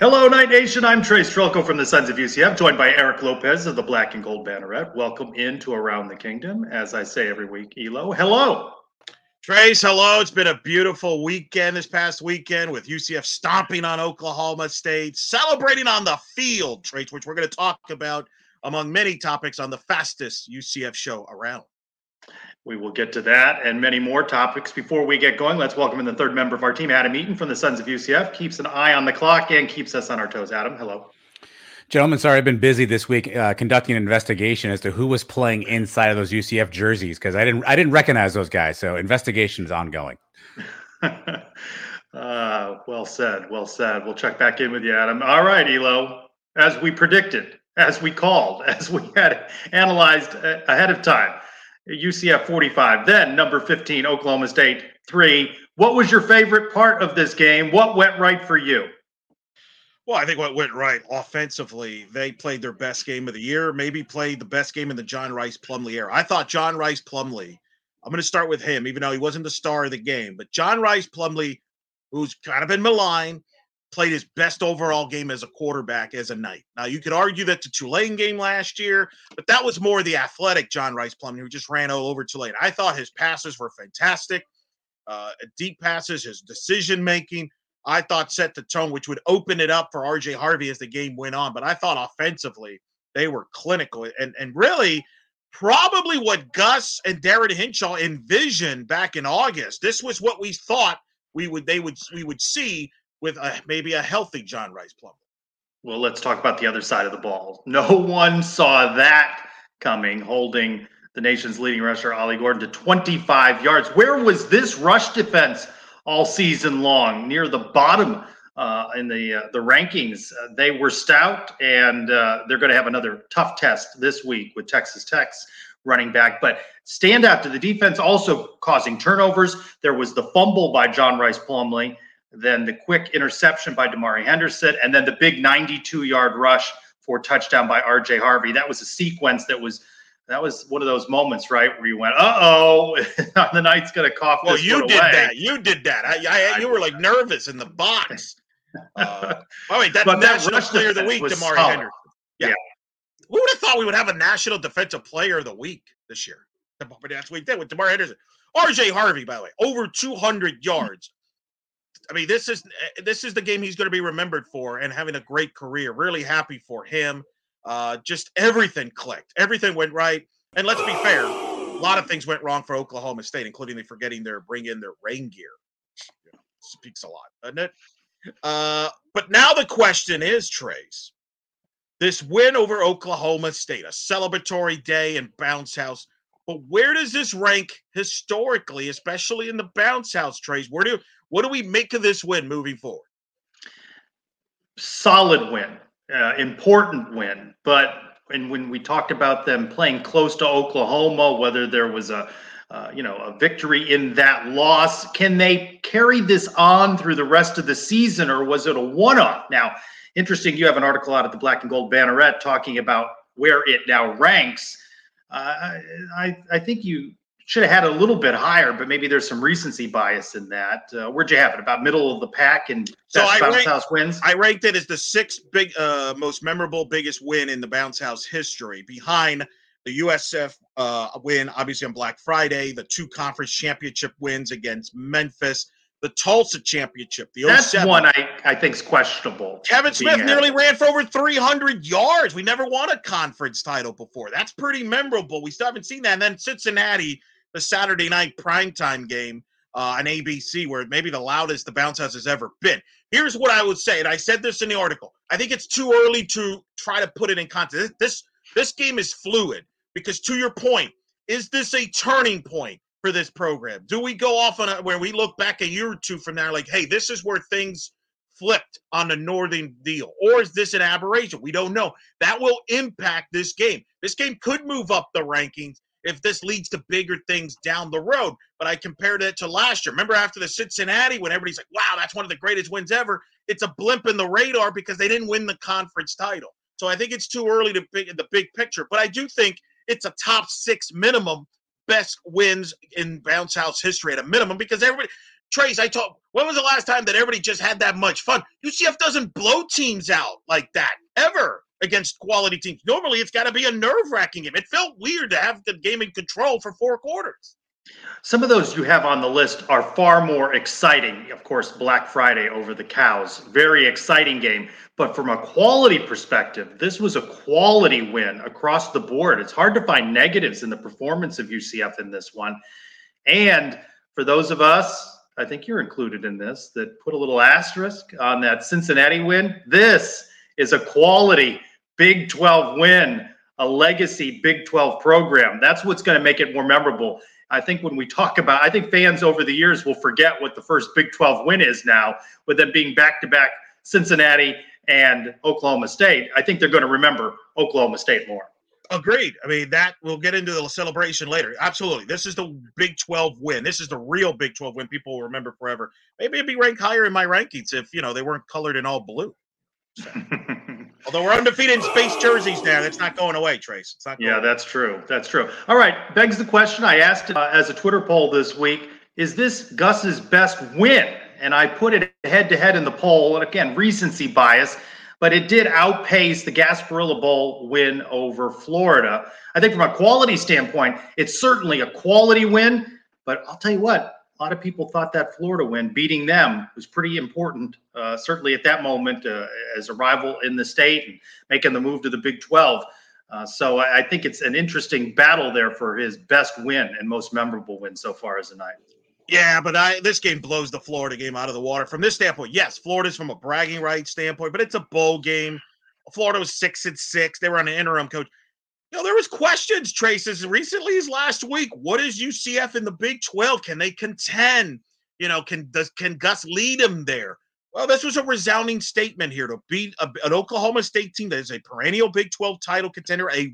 Hello, Night Nation. I'm Trace Trylko from the Sons of UCF, joined by Eric Lopez of the Black and Gold Banneret. Welcome into Around the Kingdom, as I say every week. Elo, hello. Trace, hello. It's been a beautiful weekend this past weekend with UCF stomping on Oklahoma State, celebrating on the field, Trace, which we're going to talk about among many topics on the fastest UCF show around. We will get to that and many more topics. Before we get going, let's welcome in the third member of our team, Adam Eaton from the Sons of UCF. Keeps an eye on the clock and keeps us on our toes. Adam, hello. Gentlemen, sorry, I've been busy this week conducting an investigation as to who was playing inside of those UCF jerseys because I didn't recognize those guys. So investigation is ongoing. Well said. We'll check back in with you, Adam. All right, Elo, as we predicted, as we called, as we had analyzed ahead of time, UCF 45, then number 15, Oklahoma State 3. What was your favorite part of this game? What went right for you? Well, I think what went right offensively, they played their best game of the year, maybe played the best game in the John Rhys Plumlee era. I thought John Rhys Plumlee, I'm going to start with him, even though he wasn't the star of the game, but John Rhys Plumlee, who's kind of been maligned, played his best overall game as a quarterback as a Knight. Now, you could argue that the Tulane game last year, but that was more the athletic John Rhys Plumlee who just ran all over Tulane. I thought his passes were fantastic, deep passes, his decision-making, I thought set the tone, which would open it up for RJ Harvey as the game went on. But I thought offensively they were clinical. And really, probably what Gus and Darren Hinshaw envisioned back in August. This was what we thought we would see with maybe a healthy John Rhys Plumlee. Well, let's talk about the other side of the ball. No one saw that coming, holding the nation's leading rusher, Ollie Gordon, to 25 yards. Where was this rush defense all season long? Near the bottom in the rankings. They were stout, and they're going to have another tough test this week with Texas Tech's running back. But standout to the defense, also causing turnovers. There was the fumble by John Rhys Plumlee, then the quick interception by Damari Henderson, and then the big 92-yard rush for touchdown by RJ Harvey. That was a sequence that was one of those moments, right, where you went, uh-oh, the Knight's going to cough this one away. Well, you did that. You were, like, nervous in the box. But that rush player of the week, Damari Henderson. Yeah. We would have thought we would have a national defensive player of the week this year. But that's what we did with Damari Henderson. RJ Harvey, by the way, over 200 yards. I mean, this is the game he's going to be remembered for and having a great career. Really happy for him. Just everything clicked. Everything went right. And let's be fair, a lot of things went wrong for Oklahoma State, including they forgetting their bring in their rain gear. You know, speaks a lot, doesn't it? But now the question is, Trace, this win over Oklahoma State, a celebratory day in Bounce House. But where does this rank historically, especially in the Bounce House, Trace? What do we make of this win moving forward? Solid win. Important win, but when we talked about them playing close to Oklahoma, whether there was a victory in that loss, can they carry this on through the rest of the season, or was it a one-off? Now, interesting, you have an article out at the Black and Gold Banneret talking about where it now ranks. I think you Should have had a little bit higher, but maybe there's some recency bias in that. Where'd you have it? About middle of the pack, and so that's bounce house wins? I ranked it as the sixth most memorable, biggest win in the bounce house history, behind the USF win, obviously, on Black Friday, the two conference championship wins against Memphis, the Tulsa championship. The that's 07. One I think is questionable. Kevin Smith nearly ran for over 300 yards. We never won a conference title before. That's pretty memorable. We still haven't seen that. And then Cincinnati, the Saturday night primetime game on ABC, where maybe the loudest the bounce house has ever been. Here's what I would say, and I said this in the article. I think it's too early to try to put it in context. This game is fluid because, to your point, is this a turning point for this program? Do we go off on where we look back a year or two from now like, hey, this is where things flipped on the Northern deal? Or is this an aberration? We don't know. That will impact this game. This game could move up the rankings if this leads to bigger things down the road. But I compared it to last year. Remember after the Cincinnati, when everybody's like, wow, that's one of the greatest wins ever. It's a blimp in the radar because they didn't win the conference title. So I think it's too early to pick the big picture. But I do think it's a top six minimum best wins in bounce house history at a minimum, because everybody, Trace, when was the last time that everybody just had that much fun? UCF doesn't blow teams out like that ever against quality teams. Normally it's got to be a nerve-wracking game. It felt weird to have the game in control for four quarters. Some of those you have on the list are far more exciting. Of course, Black Friday over the Cows, very exciting game. But from a quality perspective, this was a quality win across the board. It's hard to find negatives in the performance of UCF in this one. And for those of us, I think you're included in this, that put a little asterisk on that Cincinnati win, this is a quality Big 12 win, a legacy Big 12 program. That's what's going to make it more memorable. I think when we talk about, I think fans over the years will forget what the first Big 12 win is now, with them being back-to-back Cincinnati and Oklahoma State. I think they're going to remember Oklahoma State more. Agreed. I mean, that we'll get into the celebration later. Absolutely. This is the Big 12 win. This is the real Big 12 win people will remember forever. Maybe it'd be ranked higher in my rankings if, they weren't colored in all blue. So. Although we're undefeated in space jerseys now, that's not going away, Trace. It's not going away. That's true. All right, begs the question I asked as a Twitter poll this week, is this Gus's best win? And I put it head-to-head in the poll, and again, recency bias, but it did outpace the Gasparilla Bowl win over Florida. I think from a quality standpoint, it's certainly a quality win, but I'll tell you what, a lot of people thought that Florida win, beating them, was pretty important, certainly at that moment as a rival in the state and making the move to the Big 12. So I think it's an interesting battle there for his best win and most memorable win so far as a night. Yeah, but this game blows the Florida game out of the water. From this standpoint, yes, Florida's from a bragging rights standpoint, but it's a bowl game. Florida was 6-6. They were on an interim coach. There was questions, Trace, as recently as last week. What is UCF in the Big 12? Can they contend? Can Gus lead them there? Well, this was a resounding statement here to beat an Oklahoma State team that is a perennial Big 12 title contender, a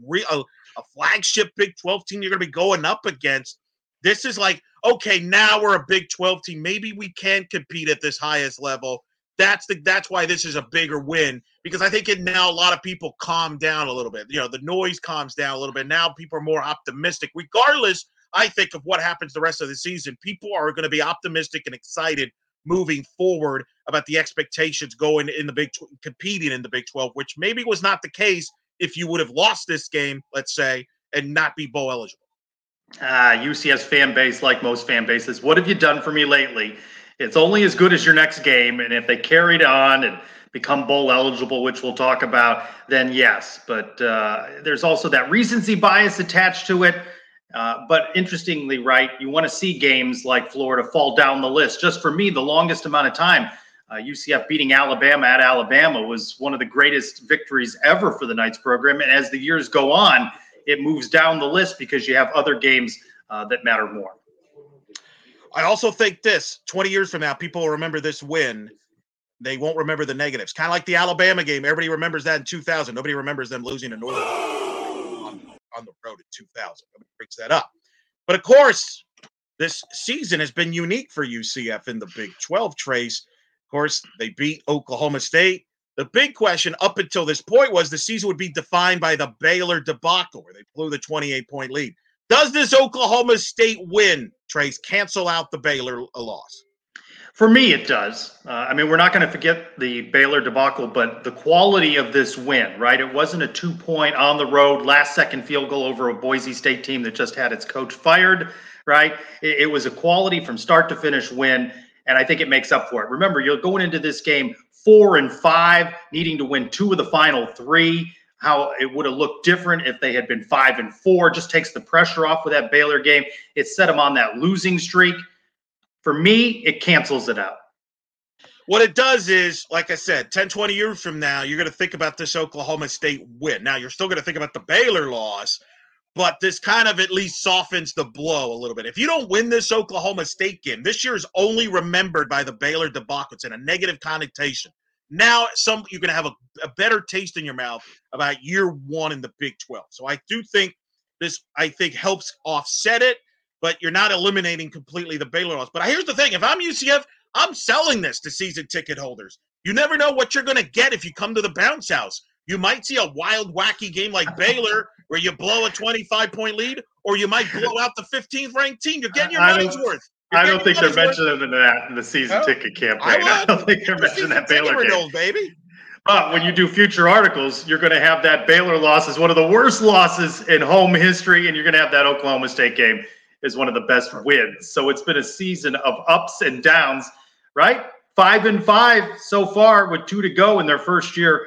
flagship Big 12 team you're going to be going up against. This is like, okay, now we're a Big 12 team. Maybe we can compete at this highest level. That's why this is a bigger win, because I think now a lot of people calm down a little bit. The noise calms down a little bit. Now people are more optimistic. Regardless, I think, of what happens the rest of the season, people are going to be optimistic and excited moving forward about the expectations going in the competing in the Big 12, which maybe was not the case if you would have lost this game, let's say, and not be bowl eligible. UCF's fan base, like most fan bases, what have you done for me lately? It's only as good as your next game, and if they carried on and become bowl eligible, which we'll talk about, then yes. But there's also that recency bias attached to it. But interestingly, right, you want to see games like Florida fall down the list. Just for me, the longest amount of time, UCF beating Alabama at Alabama was one of the greatest victories ever for the Knights program. And as the years go on, it moves down the list because you have other games that matter more. I also think 20 years from now, people will remember this win. They won't remember the negatives. Kind of like the Alabama game. Everybody remembers that in 2000. Nobody remembers them losing to Northern on the road in 2000. Nobody brings that up. But, of course, this season has been unique for UCF in the Big 12, Trace. Of course, they beat Oklahoma State. The big question up until this point was the season would be defined by the Baylor debacle, where they blew the 28-point lead. Does this Oklahoma State win, Trace, cancel out the Baylor loss? For me, it does. I mean, we're not going to forget the Baylor debacle, but the quality of this win, right? It wasn't a 2-point on the road, last second field goal over a Boise State team that just had its coach fired, right? It was a quality from start to finish win, and I think it makes up for it. Remember, you're going into this game 4-5, needing to win two of the final three. How it would have looked different if they had been 5-4, just takes the pressure off with that Baylor game. It set them on that losing streak. For me, it cancels it out. What it does is, like I said, 10, 20 years from now, you're going to think about this Oklahoma State win. Now, you're still going to think about the Baylor loss, but this kind of at least softens the blow a little bit. If you don't win this Oklahoma State game, this year is only remembered by the Baylor debacle. It's in a negative connotation. Now you're going to have a better taste in your mouth about year one in the Big 12. So I do think this, helps offset it. But you're not eliminating completely the Baylor loss. But here's the thing. If I'm UCF, I'm selling this to season ticket holders. You never know what you're going to get if you come to the bounce house. You might see a wild, wacky game like Baylor where you blow a 25-point lead, or you might blow out the 15th-ranked team. You're getting your money's worth. I don't think they're mentioning that in the season ticket campaign. I don't think they're mentioning that Baylor game. Renewed, baby. But when you do future articles, you're going to have that Baylor loss as one of the worst losses in home history, and you're going to have that Oklahoma State game is one of the best wins. So it's been a season of ups and downs, right? 5-5 so far with two to go in their first year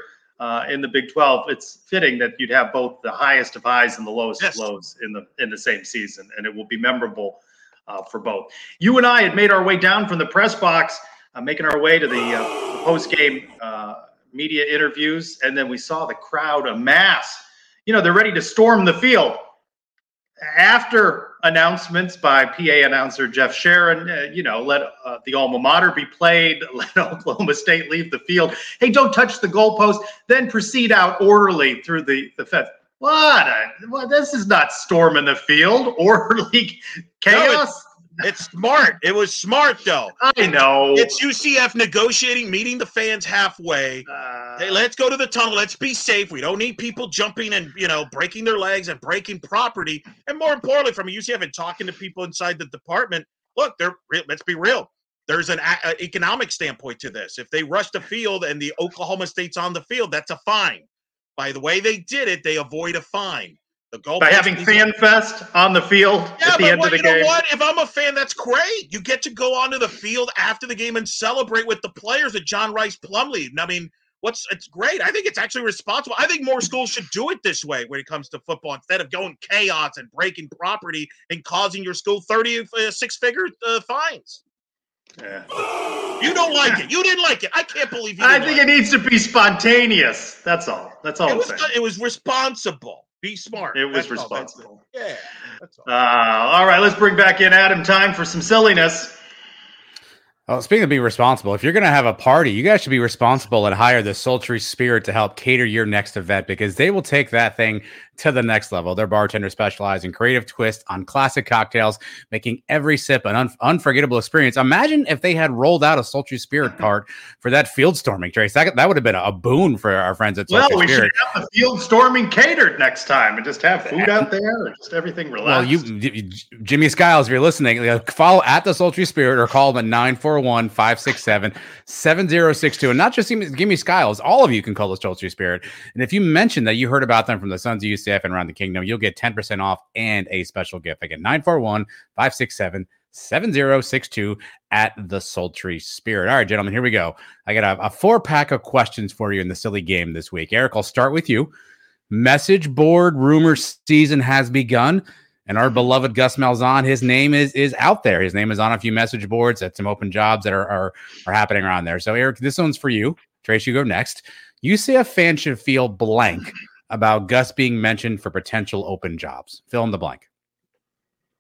in the Big 12. It's fitting that you'd have both the highest of highs and the lowest of lows in the same season, and it will be memorable for both. You and I had made our way down from the press box, making our way to the post-game media interviews, and then we saw the crowd amass. You know, they're ready to storm the field. After announcements by PA announcer Jeff Sharon, let the alma mater be played, let Oklahoma State leave the field. Hey, don't touch the goalpost, then proceed out orderly through the fence. Well, this is not storming the field, orderly chaos. No, it's smart. It was smart, though. I know. It's UCF negotiating, meeting the fans halfway. Hey, let's go to the tunnel. Let's be safe. We don't need people jumping and, breaking their legs and breaking property. And more importantly, from UCF and talking to people inside the department, look, let's be real. There's an economic standpoint to this. If they rush the field and the Oklahoma State's on the field, that's a fine. By the way they did it, they avoid a fine. The goal by having fan fest on the field at the end of the game. If I'm a fan, that's great. You get to go onto the field after the game and celebrate with the players at John Rhys Plumlee. I mean, it's great. I think it's actually responsible. I think more schools should do it this way when it comes to football, instead of going chaos and breaking property and causing your school 6-figure fines. Yeah. You don't like it. You didn't like it. I can't believe you didn't. I think it needs to be spontaneous. That's all. That's all I'm saying. It was responsible. Be smart. It was responsible. Yeah. That's all. All right, let's bring back in Adam Time for some silliness. Well, speaking of being responsible, if you're going to have a party, you guys should be responsible and hire the Sultry Spirit to help cater your next event, because they will take that thing to the next level. Their bartenders specialize in creative twists on classic cocktails, making every sip an unforgettable experience. Imagine if they had rolled out a Sultry Spirit cart for that field storming, Trace. That would have been a boon for our friends at Sultry Spirit. Well, we should have the field storming catered next time and just have food out there and just everything relaxed. Well, Jimmy Skiles, if you're listening, follow at the Sultry Spirit or call them at 941-567-7062. And not just Gimme Skiles, all of you can call the Sultry Spirit. And if you mention that you heard about them from the Sons of UCF and Around the Kingdom, you'll get 10% off and a special gift. Again, 941-567-7062 at the Sultry Spirit. All right, gentlemen, here we go. I got a 4-pack of questions for you in the silly game this week. Eric, I'll start with you. Message board rumor season has begun. And our beloved Gus Malzahn, his name is out there. His name is on a few message boards at some open jobs that are happening around there. So, Eric, this one's for you. Trace, you go next. UCF fans should feel blank about Gus being mentioned for potential open jobs. Fill in the blank.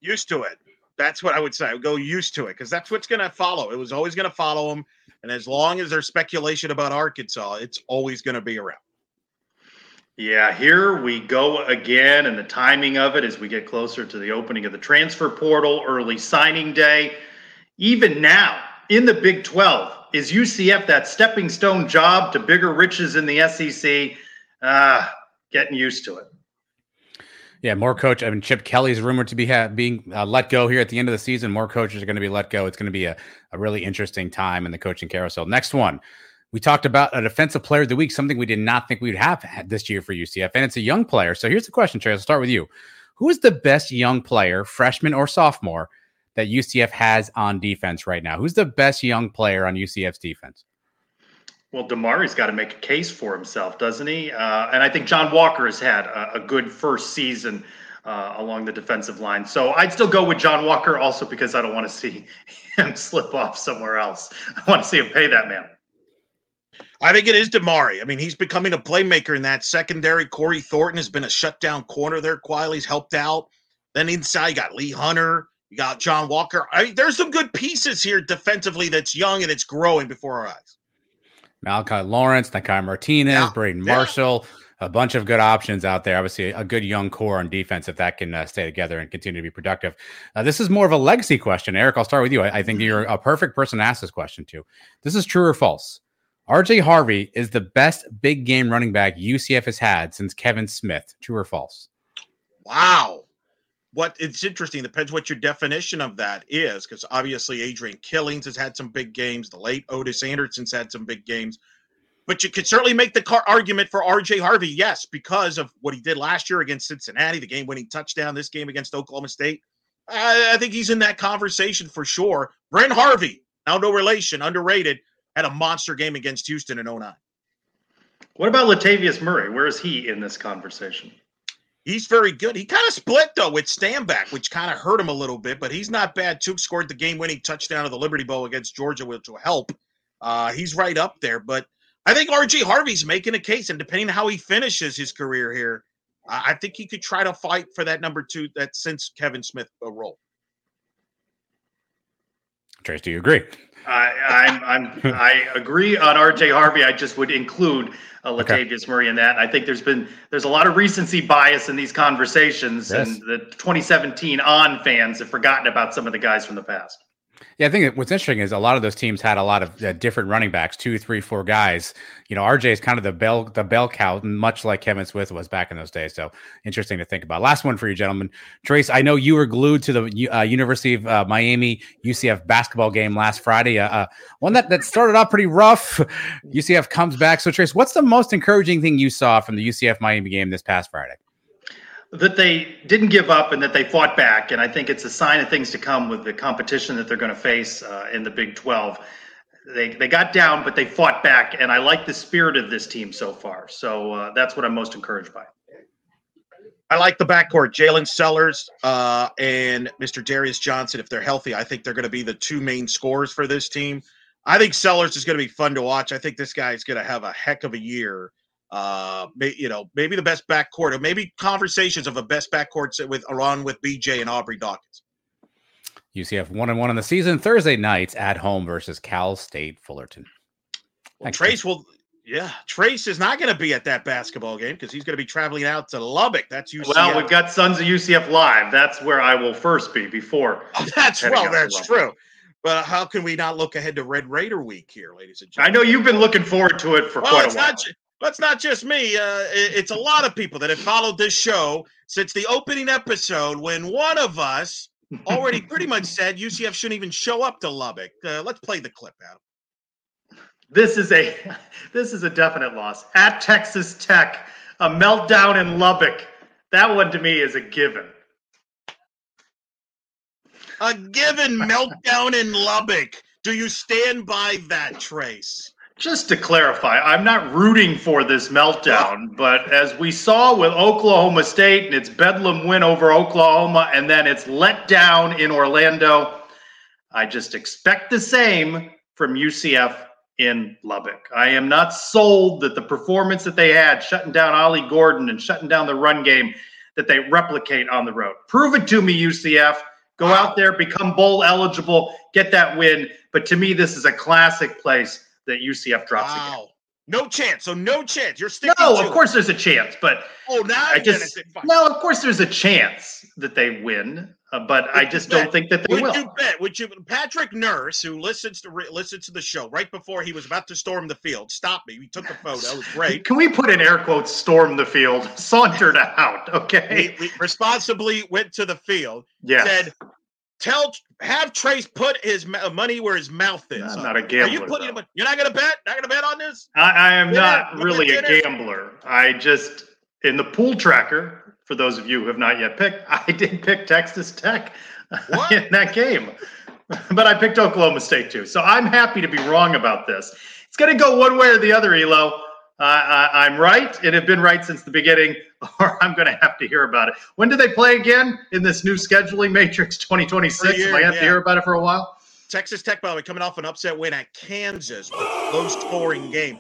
Used to it. That's what I would say. I would go used to it, because that's what's going to follow. It was always going to follow him. And as long as there's speculation about Arkansas, it's always going to be around. Yeah, here we go again, and the timing of it as we get closer to the opening of the transfer portal, early signing day. Even now, in the Big 12, is UCF that stepping stone job to bigger riches in the SEC? Getting used to it. Yeah, more coach. I mean, Chip Kelly's rumored to be being let go here at the end of the season. More coaches are going to be let go. It's going to be a really interesting time in the coaching carousel. Next one. We talked about a defensive player of the week, something we did not think we'd have had this year for UCF, and it's a young player. So here's the question, Trace. I'll start with you. Who is the best young player, freshman or sophomore, that UCF has on defense right now? Who's the best young player on UCF's defense? Well, Damari's got to make a case for himself, doesn't he? And I think John Walker has had a good first season along the defensive line. So I'd still go with John Walker also because I don't want to see him slip off somewhere else. I want to see him pay that man. I think it is Damari. I mean, he's becoming a playmaker in that secondary. Corey Thornton has been a shutdown corner there. Quiley's helped out. Then inside, you got Lee Hunter. You got John Walker. I mean, there's some good pieces here defensively that's young and it's growing before our eyes. Malachi Lawrence, Nakai Martinez, Braden Marshall. A bunch of good options out there. Obviously, a good young core on defense if that can stay together and continue to be productive. This is more of a legacy question. Eric, I'll start with you. I think you're a perfect person to ask this question to. This is true or false. RJ Harvey is the best big game running back UCF has had since Kevin Smith. True or false? Wow. It's interesting. Depends what your definition of that is, because obviously Adrian Killings has had some big games. The late Otis Anderson's had some big games. But you could certainly make the argument for R.J. Harvey, yes, because of what he did last year against Cincinnati, the game-winning touchdown, this game against Oklahoma State. I think he's in that conversation for sure. Brent Harvey, now no relation, underrated, had a monster game against Houston in 2009. What about Latavius Murray? Where is he in this conversation? He's very good. He kind of split, though, with Stanback, which kind of hurt him a little bit, but he's not bad. Took scored the game-winning touchdown of the Liberty Bowl against Georgia, which will help. He's right up there, but I think R.J. Harvey's making a case, and depending on how he finishes his career here, I think he could try to fight for that number two, that since Kevin Smith role. Trace, do you agree? I agree on R.J. Harvey. I just would include Latavius Murray in that. I think there's a lot of recency bias in these conversations, and the 2017 on fans have forgotten about some of the guys from the past. Yeah, I think what's interesting is a lot of those teams had a lot of different running backs, 2, 3, 4 guys. You know, RJ is kind of the bell cow, much like Kevin Smith was back in those days. So interesting to think about. Last one for you, gentlemen. Trace, I know you were glued to the University of Miami UCF basketball game last Friday. One that started off pretty rough. UCF comes back. So Trace, what's the most encouraging thing you saw from the UCF Miami game this past Friday? That they didn't give up and that they fought back. And I think it's a sign of things to come with the competition that they're going to face in the Big 12. They got down, but they fought back. And I like the spirit of this team so far. So that's what I'm most encouraged by. I like the backcourt. Jalen Sellers and Mr. Darius Johnson, if they're healthy, I think they're going to be the two main scorers for this team. I think Sellers is going to be fun to watch. I think this guy is going to have a heck of a year. Maybe the best backcourt, or maybe conversations of a best backcourt with BJ and Aubrey Dawkins. UCF 1-1 in the season Thursday nights at home versus Cal State Fullerton. Well, Trace is not going to be at that basketball game because he's going to be traveling out to Lubbock. That's UCF. Well, we've got Sons of UCF live. That's where I will first be before. That's true. But how can we not look ahead to Red Raider Week here, ladies and gentlemen? I know you've been looking forward to it for quite a while. But it's not just me. It's a lot of people that have followed this show since the opening episode when one of us already pretty much said UCF shouldn't even show up to Lubbock. Let's play the clip, Adam. This is a definite loss. At Texas Tech, a meltdown in Lubbock. That one to me is a given. A given meltdown in Lubbock. Do you stand by that, Trace? Just to clarify, I'm not rooting for this meltdown, but as we saw with Oklahoma State and its bedlam win over Oklahoma and then its letdown in Orlando, I just expect the same from UCF in Lubbock. I am not sold that the performance that they had, shutting down Ollie Gordon and shutting down the run game, that they replicate on the road. Prove it to me, UCF. Go out there, become bowl eligible, get that win. But to me, this is a classic place that UCF drops again. No chance. So no chance. You're sticking to it. No, of course there's a chance, but of course there's a chance that they win. But I just don't think that they will. Would you, Patrick Nurse, who listens to the show right before he was about to storm the field, stopped me. We took a photo. It was great. Can we put in air quotes, storm the field, sauntered out, okay? We responsibly went to the field. Yeah. Said, have Trace put his money where his mouth is. I'm not a gambler. You're not going to bet? Not going to bet on this? I am not really a gambler. I just, in the pool tracker, for those of you who have not yet picked, I did pick Texas Tech in that game. But I picked Oklahoma State, too. So I'm happy to be wrong about this. It's going to go one way or the other, Elo. I'm right. It had been right since the beginning, or I'm going to have to hear about it. When do they play again in this new scheduling matrix, 2026? Am I going to have to hear about it for a while? Texas Tech, by the way, coming off an upset win at Kansas, low-scoring game.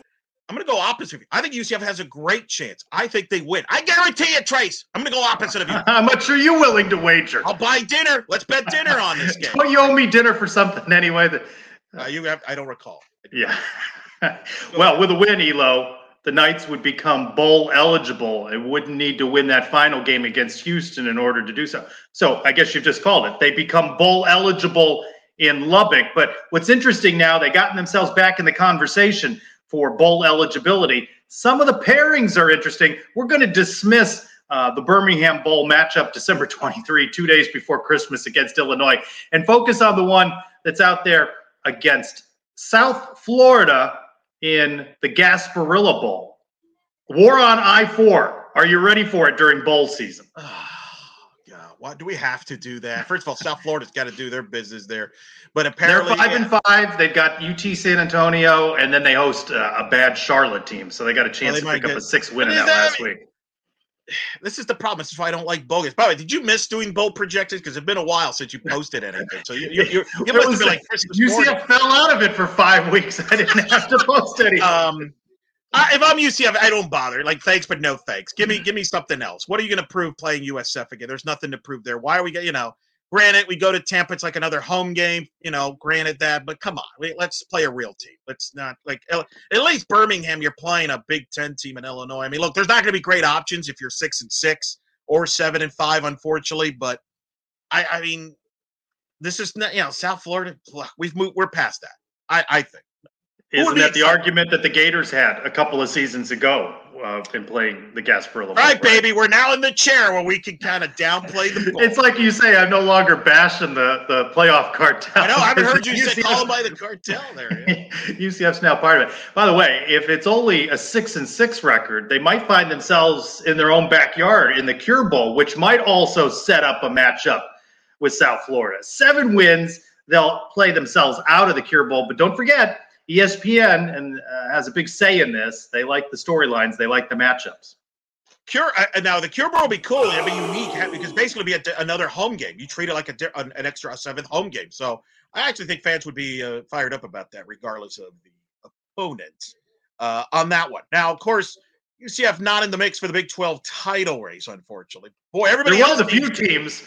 I'm going to go opposite of you. I think UCF has a great chance. I think they win. I guarantee it, Trace. I'm going to go opposite of you. How much are you willing to wager? I'll buy dinner. Let's bet dinner on this game. Well, you owe me dinner for something anyway. I don't recall. Yeah. Well, with a win, Elo, the Knights would become bowl eligible. It wouldn't need to win that final game against Houston in order to do so. So I guess you've just called it. They become bowl eligible in Lubbock. But what's interesting now, they've gotten themselves back in the conversation for bowl eligibility. Some of the pairings are interesting. We're going to dismiss the Birmingham Bowl matchup December 23, 2 days before Christmas against Illinois, and focus on the one that's out there against South Florida in the Gasparilla Bowl. War on I-4. Are you ready for it during bowl season? Why do we have to do that? First of all, South Florida's got to do their business there, but apparently they're 5-5. They've got UT San Antonio, and then they host a bad Charlotte team, so they got a chance to pick up a 6 win last week. This is the problem. This is why I don't like bowl games. By the way, did you miss doing bowl projections? Because it's been a while since you posted anything. So you must have been like Christmas UCF morning. Fell out of it for 5 weeks. I didn't have to post anything. If I'm UCF, I don't bother. Like, thanks, but no thanks. Give me something else. What are you going to prove playing USF again? There's nothing to prove there. Why are we going? Granted, we go to Tampa. It's like another home game. Granted that, but come on, let's play a real team. Let's not at least Birmingham. You're playing a Big 10 team in Illinois. I mean, look, there's not going to be great options if you're 6-6 or 7-5, unfortunately. But I mean, this is not, South Florida. We've moved. We're past that. I think. Isn't that the argument that the Gators had a couple of seasons ago in playing the Gasparilla Bowl? Right, baby. We're now in the chair where we can kind of downplay the bowl. It's like you say, I'm no longer bashing the playoff cartel. I know. I've heard you say called by the cartel there. Yeah. UCF's now part of it. By the way, if it's only a 6-6 record, they might find themselves in their own backyard in the Cure Bowl, which might also set up a matchup with South Florida. 7 wins, they'll play themselves out of the Cure Bowl. But don't forget, ESPN has a big say in this. They like the storylines. They like the matchups. Now, the Cure Bowl will be cool. It'll be unique because basically it'll be another home game. You treat it like an extra 7th home game. So I actually think fans would be fired up about that regardless of the opponent on that one. Now, of course, UCF not in the mix for the Big 12 title race, unfortunately. Boy, everybody else. One of the few teams.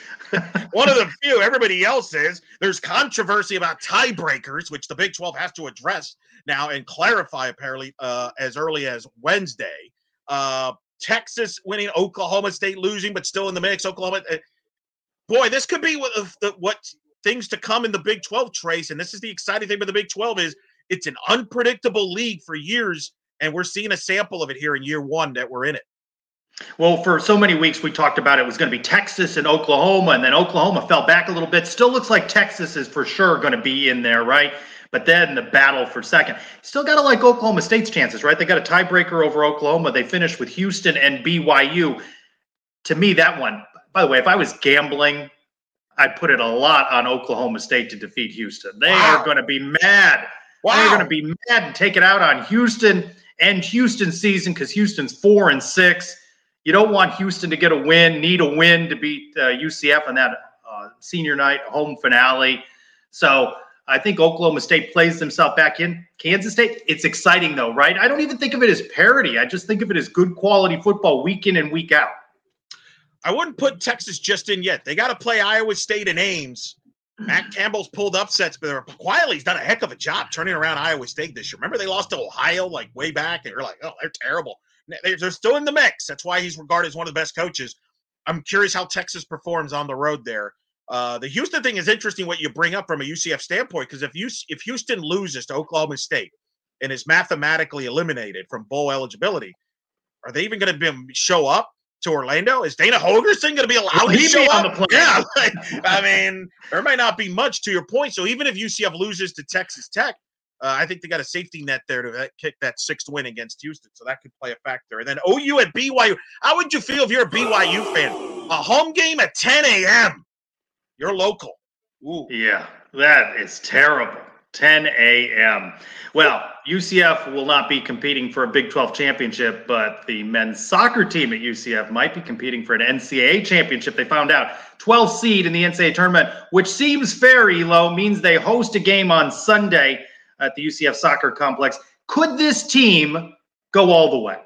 One of the few. Everybody else is. There's controversy about tiebreakers, which the Big 12 has to address now and clarify, apparently, as early as Wednesday. Texas winning, Oklahoma State losing, but still in the mix. Oklahoma. Boy, this could be what things to come in the Big 12, Trace. And this is the exciting thing about the Big 12 is it's an unpredictable league for years. And we're seeing a sample of it here in year one that we're in it. Well, for so many weeks, we talked about it was going to be Texas and Oklahoma, and then Oklahoma fell back a little bit. Still looks like Texas is for sure going to be in there, right? But then the battle for second. Still got to like Oklahoma State's chances, right? They got a tiebreaker over Oklahoma. They finished with Houston and BYU. To me, that one, by the way, if I was gambling, I'd put it a lot on Oklahoma State to defeat Houston. They are going to be mad. Wow. They're going to be mad and take it out on Houston. End Houston's season because Houston's 4-6. You don't want Houston to get a win, need a win to beat UCF on that senior night home finale. So I think Oklahoma State plays themselves back in. Kansas State, it's exciting though, right? I don't even think of it as parity. I just think of it as good quality football week in and week out. I wouldn't put Texas just in yet. They got to play Iowa State and Ames. Matt Campbell's pulled upsets, but quietly he's done a heck of a job turning around Iowa State this year. Remember they lost to Ohio like way back, and you're like, oh, they're terrible. They're still in the mix. That's why he's regarded as one of the best coaches. I'm curious how Texas performs on the road there The Houston thing is interesting what you bring up from a UCF standpoint, because if Houston loses to Oklahoma State and is mathematically eliminated from bowl eligibility, are they even going to show up to Orlando? Is Dana Holgerson going to be allowed to show up? Yeah, I mean, there might not be much to your point. So even if UCF loses to Texas Tech, I think they got a safety net there to kick that sixth win against Houston. So that could play a factor. And then OU at BYU. How would you feel if you're a BYU fan? A home game at 10 a.m. You're local. Ooh. Yeah, that is terrible. 10 a.m. Well, UCF will not be competing for a Big 12 championship, but the men's soccer team at UCF might be competing for an NCAA championship. They found out 12 seed in the NCAA tournament, which seems fair, Elo, means they host a game on Sunday at the UCF soccer complex. Could this team go all the way?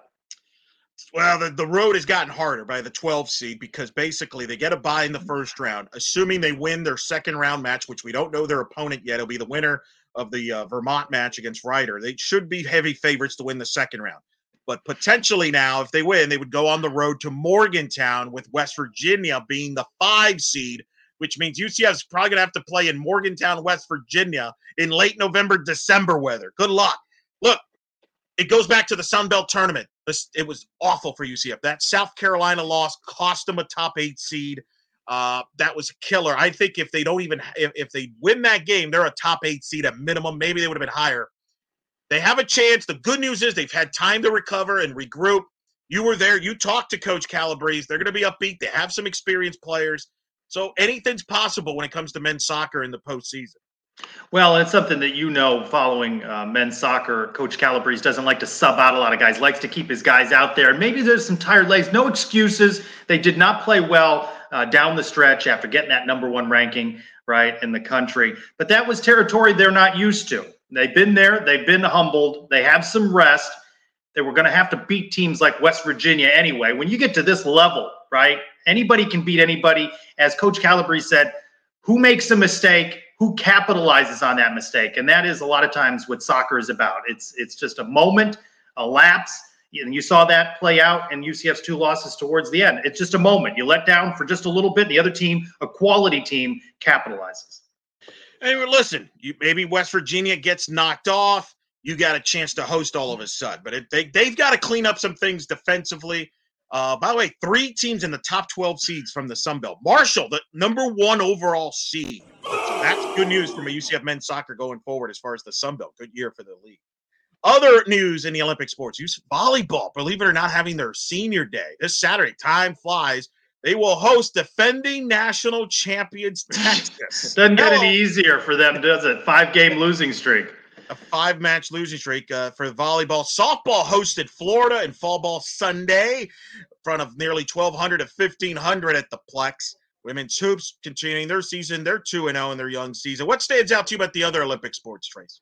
Well, the road has gotten harder by the 12 seed because basically they get a bye in the first round, assuming they win their second round match, which we don't know their opponent yet. It'll be the winner of the Vermont match against Ryder. They should be heavy favorites to win the second round. But potentially now, if they win, they would go on the road to Morgantown, with West Virginia being the 5 seed, which means UCF is probably going to have to play in Morgantown, West Virginia in late November, December weather. Good luck. Look, it goes back to the Sun Belt tournament. It was awful for UCF. That South Carolina loss cost them a top 8 seed. That was a killer. I think if they don't even if they win that game, they're a top 8 seed at minimum. Maybe they would have been higher. They have a chance. The good news is they've had time to recover and regroup. You were there. You talked to Coach Calabrese. They're going to be upbeat. They have some experienced players. So anything's possible when it comes to men's soccer in the postseason. Well, it's something that following men's soccer. Coach Calabrese doesn't like to sub out a lot of guys, likes to keep his guys out there. And maybe there's some tired legs. No excuses. They did not play well down the stretch after getting that #1 ranking, right, in the country. But that was territory they're not used to. They've been there. They've been humbled. They have some rest. They were going to have to beat teams like West Virginia anyway. When you get to this level, right, anybody can beat anybody. As Coach Calabrese said, who makes a mistake, who capitalizes on that mistake? And that is a lot of times what soccer is about. It's just a moment, a lapse. And you saw that play out in UCF's 2 losses towards the end. It's just a moment. You let down for just a little bit, and the other team, a quality team, capitalizes. Anyway, listen, maybe West Virginia gets knocked off. You got a chance to host all of a sudden. But they've got to clean up some things defensively. By the way, 3 teams in the top 12 seeds from the Sun Belt. Marshall, the #1 overall seed. So that's good news from a UCF men's soccer going forward as far as the Sun Belt. Good year for the league. Other news in the Olympic sports, UCF volleyball, believe it or not, having their senior day this Saturday. Time flies. They will host defending national champions Texas. Doesn't get any easier for them, does it? 5-game losing streak. A 5-match losing streak for volleyball. Softball hosted Florida and fall ball Sunday in front of nearly 1,200 to 1,500 at the Plex. Women's hoops continuing their season. They're 2-0 in their young season. What stands out to you about the other Olympic sports, Trace?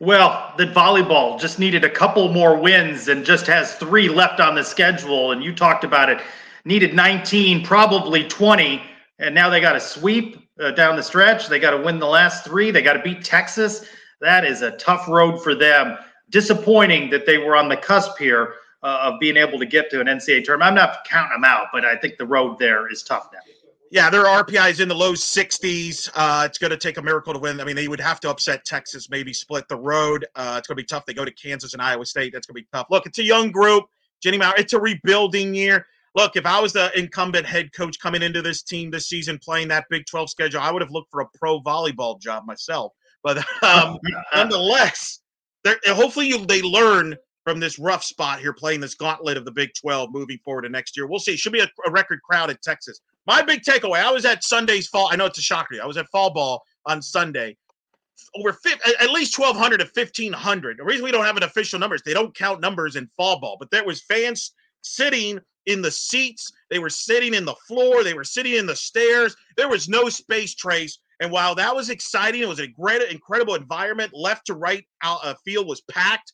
Well, the volleyball just needed a couple more wins and just has 3 left on the schedule, and you talked about it. Needed 19, probably 20, and now they got to sweep down the stretch. They got to win the last 3. They got to beat Texas. That is a tough road for them. Disappointing that they were on the cusp here of being able to get to an NCAA tournament. I'm not counting them out, but I think the road there is tough now. Yeah, their RPI is in the low 60s. It's going to take a miracle to win. I mean, they would have to upset Texas, maybe split the road. It's going to be tough. They go to Kansas and Iowa State. That's going to be tough. Look, it's a young group. Jenny Maurer, it's a rebuilding year. Look, if I was the incumbent head coach coming into this team this season playing that Big 12 schedule, I would have looked for a pro volleyball job myself. But nonetheless, hopefully they learn from this rough spot here, playing this gauntlet of the Big 12 moving forward to next year. We'll see. It should be a record crowd at Texas. My big takeaway, I was at Sunday's fall. I know it's a shocker. I was at fall ball on Sunday. At least 1,200 to 1,500. The reason we don't have an official number is they don't count numbers in fall ball. But there was fans sitting in the seats. They were sitting in the floor. They were sitting in the stairs. There was no space, Trace. And while that was exciting, it was a great, incredible environment. Left to right field was packed.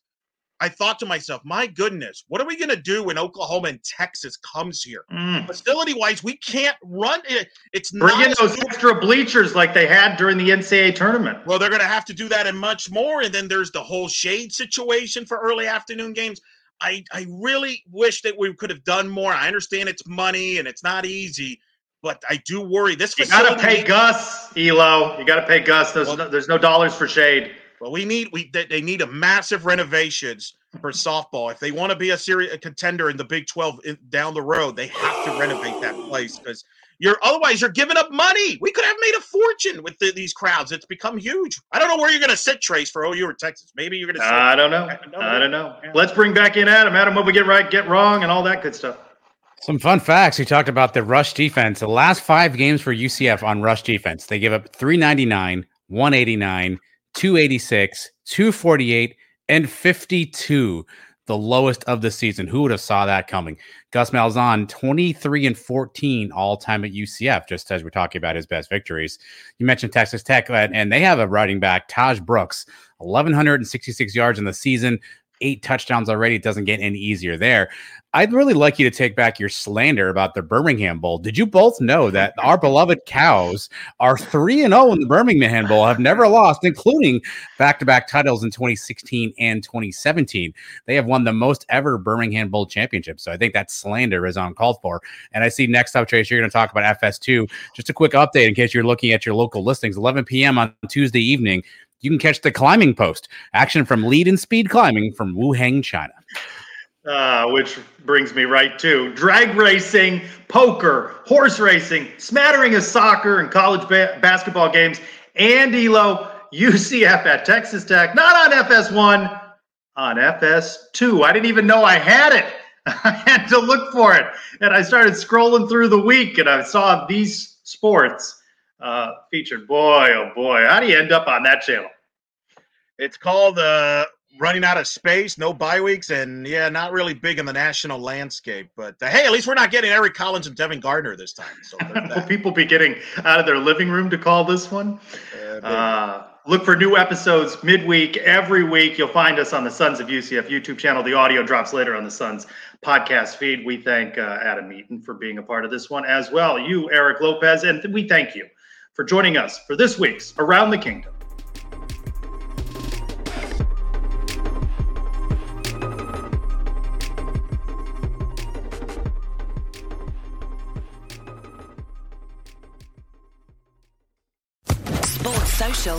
I thought to myself, my goodness, what are we going to do when Oklahoma and Texas comes here? Facility-wise, we can't run it. It's not bring in those extra bleachers like they had during the NCAA tournament. Well, they're going to have to do that and much more. And then there's the whole shade situation for early afternoon games. I really wish that we could have done more. I understand it's money and it's not easy. But I do worry this facility. You got to pay Gus, Elo. You got to pay Gus. There's no dollars for shade. Well, they need a massive renovations for softball. If they want to be a contender in the Big 12 down the road, they have to renovate that place because otherwise you're giving up money. We could have made a fortune with these crowds. It's become huge. I don't know where you're going to sit, Trace, for OU or Texas. Maybe you're going to sit. I don't know. Yeah. Let's bring back in Adam. Adam, what we get right, get wrong, and all that good stuff. Some fun facts. You talked about the rush defense. The last five games for UCF on rush defense, they give up 399, 189, 286, 248, and 52, the lowest of the season. Who would have saw that coming? Gus Malzahn, 23-14 all-time at UCF, just as we're talking about his best victories. You mentioned Texas Tech, and they have a running back, Taj Brooks, 1,166 yards in the season, 8 touchdowns already. It doesn't get any easier there. I'd really like you to take back your slander about the Birmingham Bowl. Did you both know that our beloved Cows are 3-0 in the Birmingham Bowl, have never lost, including back-to-back titles in 2016 and 2017. They have won the most ever Birmingham Bowl championship. So I think that slander is uncalled for. And I see next up, Trace, you're going to talk about FS2. Just a quick update in case you're looking at your local listings, 11 p.m. on Tuesday evening. You can catch the climbing post action from lead and speed climbing from Wuhan, China. Which brings me right to drag racing, poker, horse racing, smattering of soccer and college basketball games, and Elo, UCF at Texas Tech, not on FS1, on FS2. I didn't even know I had it. I had to look for it. And I started scrolling through the week, and I saw these sports featured. Boy, oh boy, how do you end up on that channel? It's called Running Out of Space, no bye weeks, and not really big in the national landscape. But hey, at least we're not getting Eric Collins and Devin Gardner this time. So will people be getting out of their living room to call this one? Look for new episodes midweek every week. You'll find us on the Sons of UCF YouTube channel. The audio drops later on the Sons podcast feed. We thank Adam Eaton for being a part of this one as well. You, Eric Lopez, and we thank you for joining us for this week's Around the Kingdom. Sports Social